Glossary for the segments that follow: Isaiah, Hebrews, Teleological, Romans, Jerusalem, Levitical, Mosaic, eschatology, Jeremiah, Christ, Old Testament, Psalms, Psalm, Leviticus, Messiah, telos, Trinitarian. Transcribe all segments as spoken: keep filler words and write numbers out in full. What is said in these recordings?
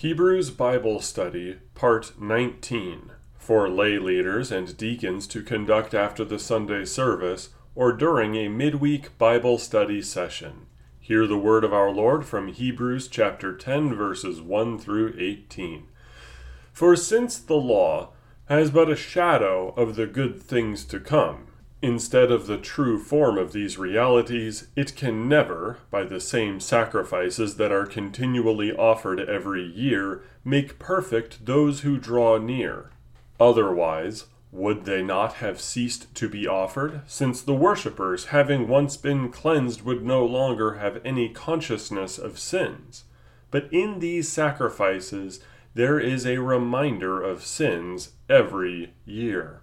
Hebrews Bible Study, Part nineteen, for lay leaders and deacons to conduct after the Sunday service or during a midweek Bible study session. Hear the word of our Lord from Hebrews chapter ten, verses one through eighteen. For since the law has but a shadow of the good things to come, instead of the true form of these realities, it can never, by the same sacrifices that are continually offered every year, make perfect those who draw near. Otherwise, would they not have ceased to be offered, since the worshippers, having once been cleansed, would no longer have any consciousness of sins? But in these sacrifices there is a reminder of sins every year.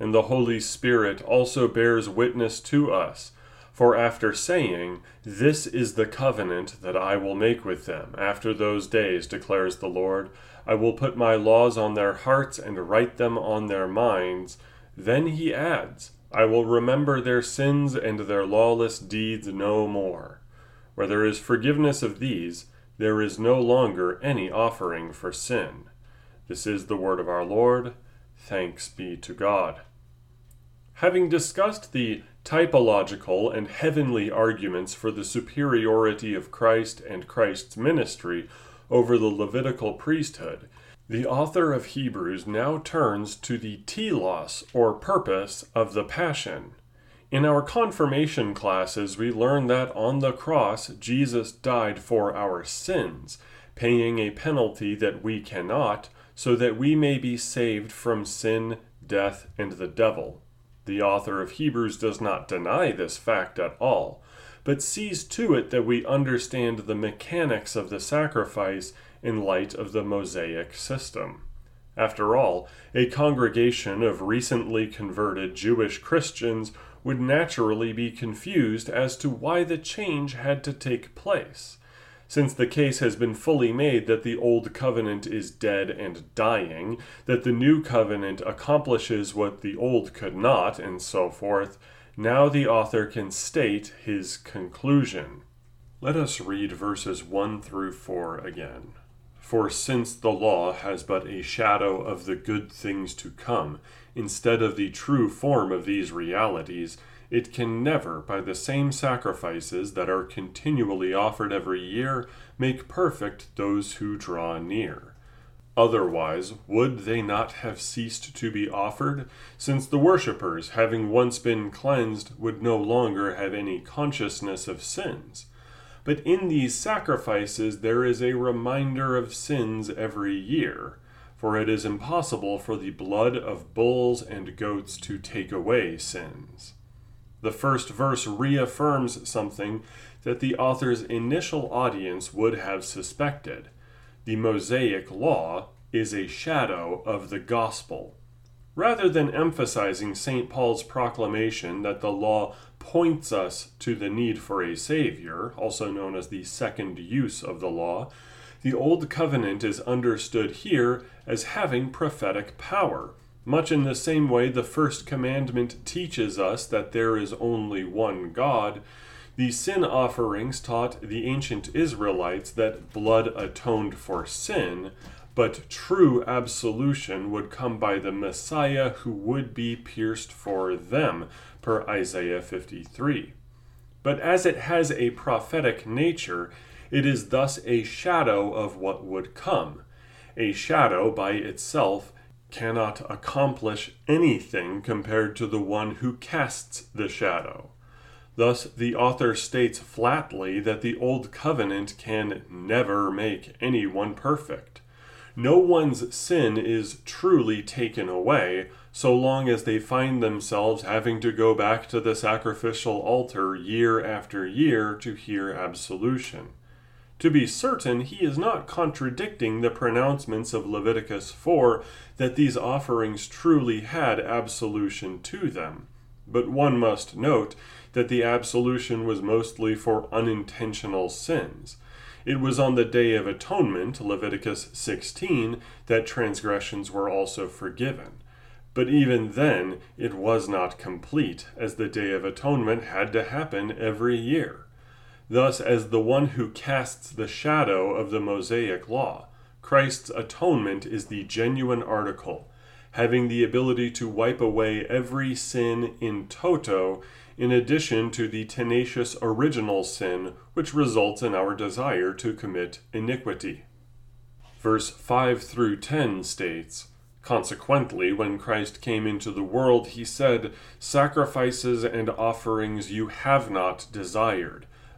And the Holy Spirit also bears witness to us. For after saying, "This is the covenant that I will make with them after those days, declares the Lord, I will put my laws on their hearts and write them on their minds," then he adds, "I will remember their sins and their lawless deeds no more." Where there is forgiveness of these, there is no longer any offering for sin. This is the word of our Lord. Thanks be to God. Having discussed the typological and heavenly arguments for the superiority of Christ and Christ's ministry over the Levitical priesthood, the author of Hebrews now turns to the telos, or purpose, of the Passion. In our confirmation classes, we learn that on the cross, Jesus died for our sins, paying a penalty that we cannot, so that we may be saved from sin, death, and the devil. The author of Hebrews does not deny this fact at all, but sees to it that we understand the mechanics of the sacrifice in light of the Mosaic system. After all, a congregation of recently converted Jewish Christians would naturally be confused as to why the change had to take place, since the case has been fully made that the old covenant is dead and dying, that the new covenant accomplishes what the old could not, and so forth. Now the author can state his conclusion. Let us read verses one through four again. "For since the law has but a shadow of the good things to come, instead of the true form of these realities, it can never, by the same sacrifices that are continually offered every year, make perfect those who draw near. Otherwise, would they not have ceased to be offered, since the worshippers, having once been cleansed, would no longer have any consciousness of sins? But in these sacrifices there is a reminder of sins every year, for it is impossible for the blood of bulls and goats to take away sins." The first verse reaffirms something that the author's initial audience would have suspected. The Mosaic law is a shadow of the gospel. Rather than emphasizing Saint Paul's proclamation that the law points us to the need for a savior, also known as the second use of the law, the Old Covenant is understood here as having prophetic power. Much in the same way the First Commandment teaches us that there is only one God, the sin offerings taught the ancient Israelites that blood atoned for sin, but true absolution would come by the Messiah who would be pierced for them, per Isaiah fifty-three. But as it has a prophetic nature, it is thus a shadow of what would come. A shadow by itself cannot accomplish anything compared to the one who casts the shadow. Thus, the author states flatly that the Old Covenant can never make anyone perfect. No one's sin is truly taken away, so long as they find themselves having to go back to the sacrificial altar year after year to hear absolution. To be certain, he is not contradicting the pronouncements of Leviticus four that these offerings truly had absolution to them. But one must note that the absolution was mostly for unintentional sins. It was on the Day of Atonement, Leviticus sixteen, that transgressions were also forgiven. But even then, it was not complete, as the Day of Atonement had to happen every year. Thus, as the one who casts the shadow of the Mosaic law, Christ's atonement is the genuine article, having the ability to wipe away every sin in toto, in addition to the tenacious original sin, which results in our desire to commit iniquity. Verse five through ten states, "Consequently, when Christ came into the world, he said, 'Sacrifices and offerings you have not desired,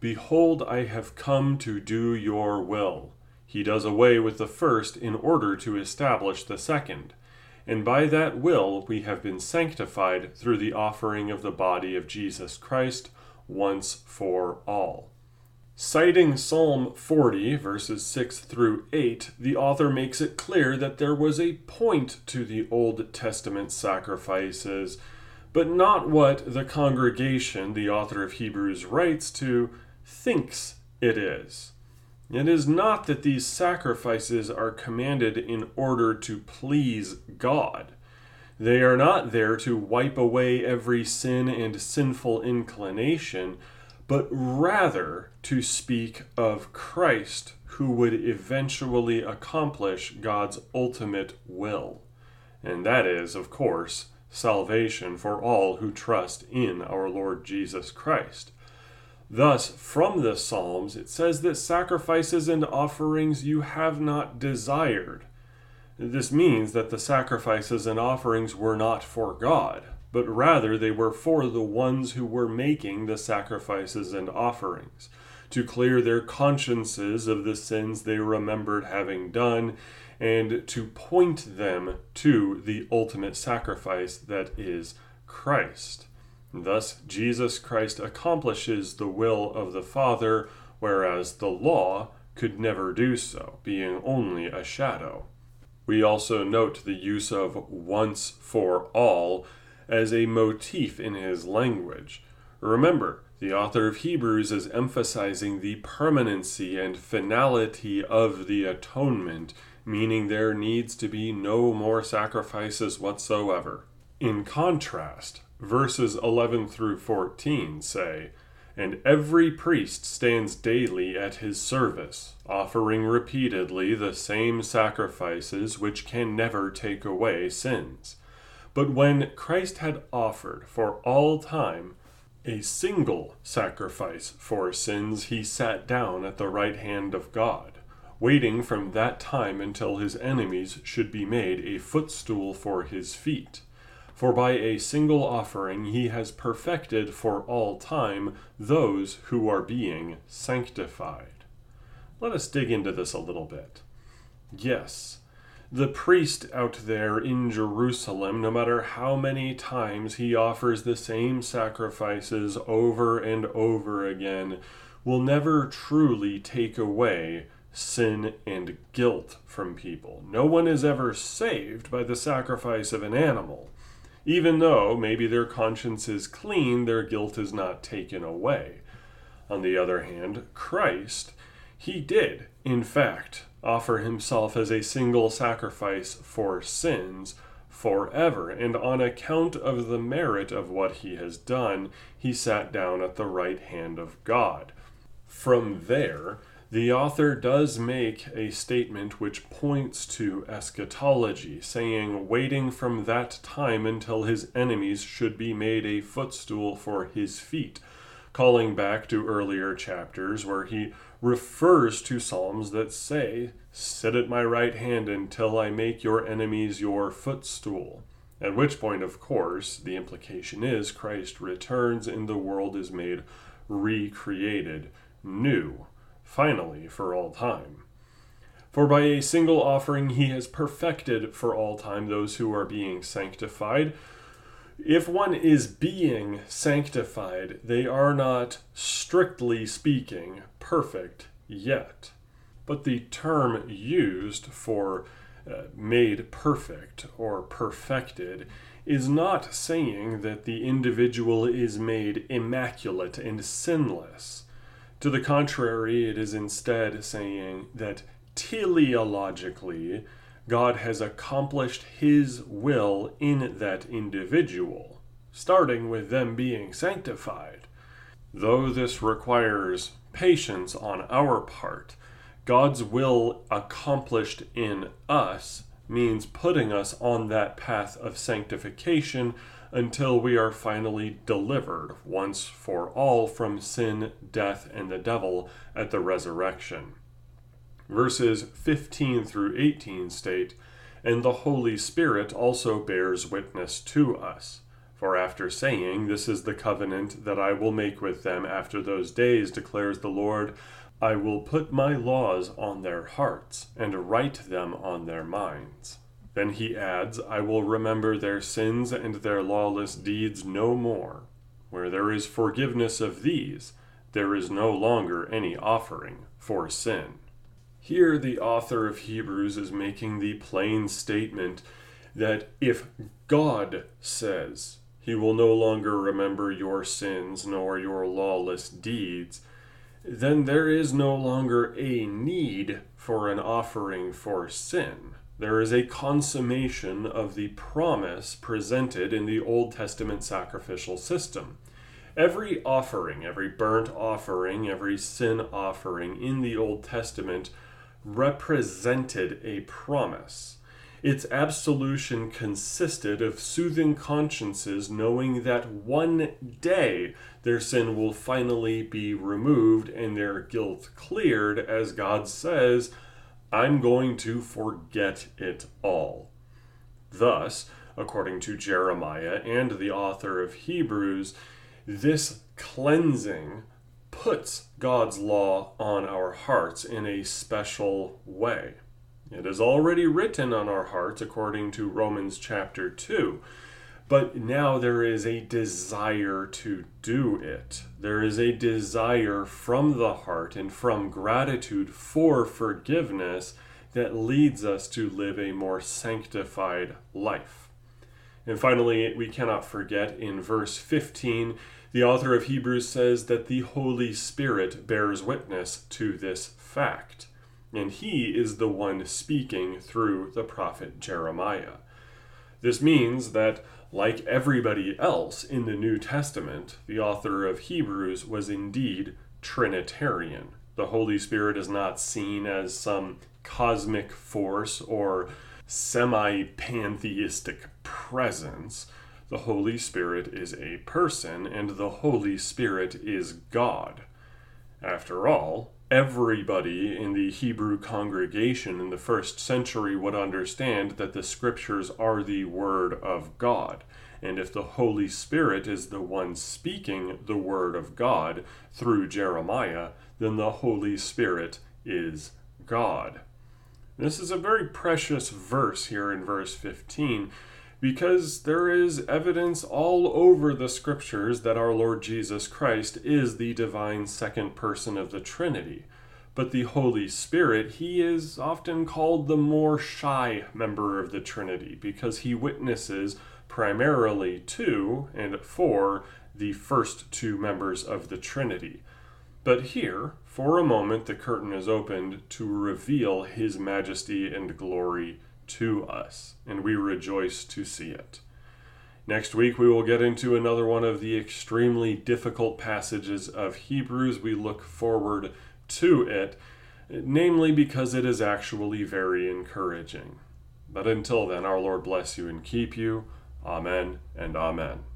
'Behold, I have come to do your will.' He does away with the first in order to establish the second. And by that will we have been sanctified through the offering of the body of Jesus Christ once for all." Citing Psalm forty, verses six through eight, the author makes it clear that there was a point to the Old Testament sacrifices, but not what the congregation, the author of Hebrews writes to, thinks it is. It is not that these sacrifices are commanded in order to please God. They are not there to wipe away every sin and sinful inclination, but rather to speak of Christ, who would eventually accomplish God's ultimate will. And that is, of course, salvation for all who trust in our Lord Jesus Christ. Thus, from the Psalms, it says that sacrifices and offerings you have not desired. This means that the sacrifices and offerings were not for God, but rather they were for the ones who were making the sacrifices and offerings, to clear their consciences of the sins they remembered having done, and to point them to the ultimate sacrifice that is Christ. Thus, Jesus Christ accomplishes the will of the Father, whereas the law could never do so, being only a shadow. We also note the use of once for all as a motif in his language. Remember, the author of Hebrews is emphasizing the permanency and finality of the atonement, meaning there needs to be no more sacrifices whatsoever. In contrast, verses eleven through fourteen say, "And every priest stands daily at his service, offering repeatedly the same sacrifices which can never take away sins. But when Christ had offered for all time a single sacrifice for sins, he sat down at the right hand of God, waiting from that time until his enemies should be made a footstool for his feet. For by a single offering he has perfected for all time those who are being sanctified." Let us dig into this a little bit. Yes, the priest out there in Jerusalem, no matter how many times he offers the same sacrifices over and over again, will never truly take away sin and guilt from people. No one is ever saved by the sacrifice of an animal. Even though maybe their conscience is clean, their guilt is not taken away. On the other hand, Christ, he did, in fact, offer himself as a single sacrifice for sins forever, and on account of the merit of what he has done, he sat down at the right hand of God. From there, the author does make a statement which points to eschatology, saying, waiting from that time until his enemies should be made a footstool for his feet, calling back to earlier chapters where he refers to Psalms that say, sit at my right hand until I make your enemies your footstool. At which point, of course, the implication is Christ returns and the world is made recreated, new, finally, for all time. For by a single offering he has perfected for all time those who are being sanctified. If one is being sanctified, they are not, strictly speaking, perfect yet. But the term used for uh, made perfect or perfected is not saying that the individual is made immaculate and sinless. To the contrary, it is instead saying that teleologically, God has accomplished his will in that individual, starting with them being sanctified. Though this requires patience on our part, God's will accomplished in us means putting us on that path of sanctification until we are finally delivered once for all from sin, death, and the devil at the resurrection. Verses fifteen through eighteen state, and the Holy Spirit also bears witness to us. For after saying, this is the covenant that I will make with them after those days, declares the Lord, I will put my laws on their hearts and write them on their minds. Then he adds, I will remember their sins and their lawless deeds no more. Where there is forgiveness of these, there is no longer any offering for sin. Here the author of Hebrews is making the plain statement that if God says he will no longer remember your sins nor your lawless deeds, then there is no longer a need for an offering for sin. There is a consummation of the promise presented in the Old Testament sacrificial system. Every offering, every burnt offering, every sin offering in the Old Testament represented a promise. Its absolution consisted of soothing consciences, knowing that one day their sin will finally be removed and their guilt cleared, as God says, I'm going to forget it all. Thus, according to Jeremiah and the author of Hebrews, this cleansing puts God's law on our hearts in a special way. It is already written on our hearts according to Romans chapter two, but now there is a desire to do it. There is a desire from the heart and from gratitude for forgiveness that leads us to live a more sanctified life. And finally, we cannot forget in verse fifteen, the author of Hebrews says that the Holy Spirit bears witness to this fact, and he is the one speaking through the prophet Jeremiah. This means that, like everybody else in the New Testament, the author of Hebrews was indeed Trinitarian. The Holy Spirit is not seen as some cosmic force or semi-pantheistic presence. The Holy Spirit is a person, and the Holy Spirit is God. After all, everybody in the Hebrew congregation in the first century would understand that the Scriptures are the Word of God. And if the Holy Spirit is the one speaking the Word of God through Jeremiah, then the Holy Spirit is God. This is a very precious verse here in verse fifteen, because there is evidence all over the scriptures that our Lord Jesus Christ is the divine second person of the Trinity. But the Holy Spirit, he is often called the more shy member of the Trinity because he witnesses primarily to and for the first two members of the Trinity. But here, for a moment, the curtain is opened to reveal his majesty and glory to us, and we rejoice to see it. Next week, we will get into another one of the extremely difficult passages of Hebrews. We look forward to it, namely because it is actually very encouraging. But until then, our Lord bless you and keep you. Amen and amen.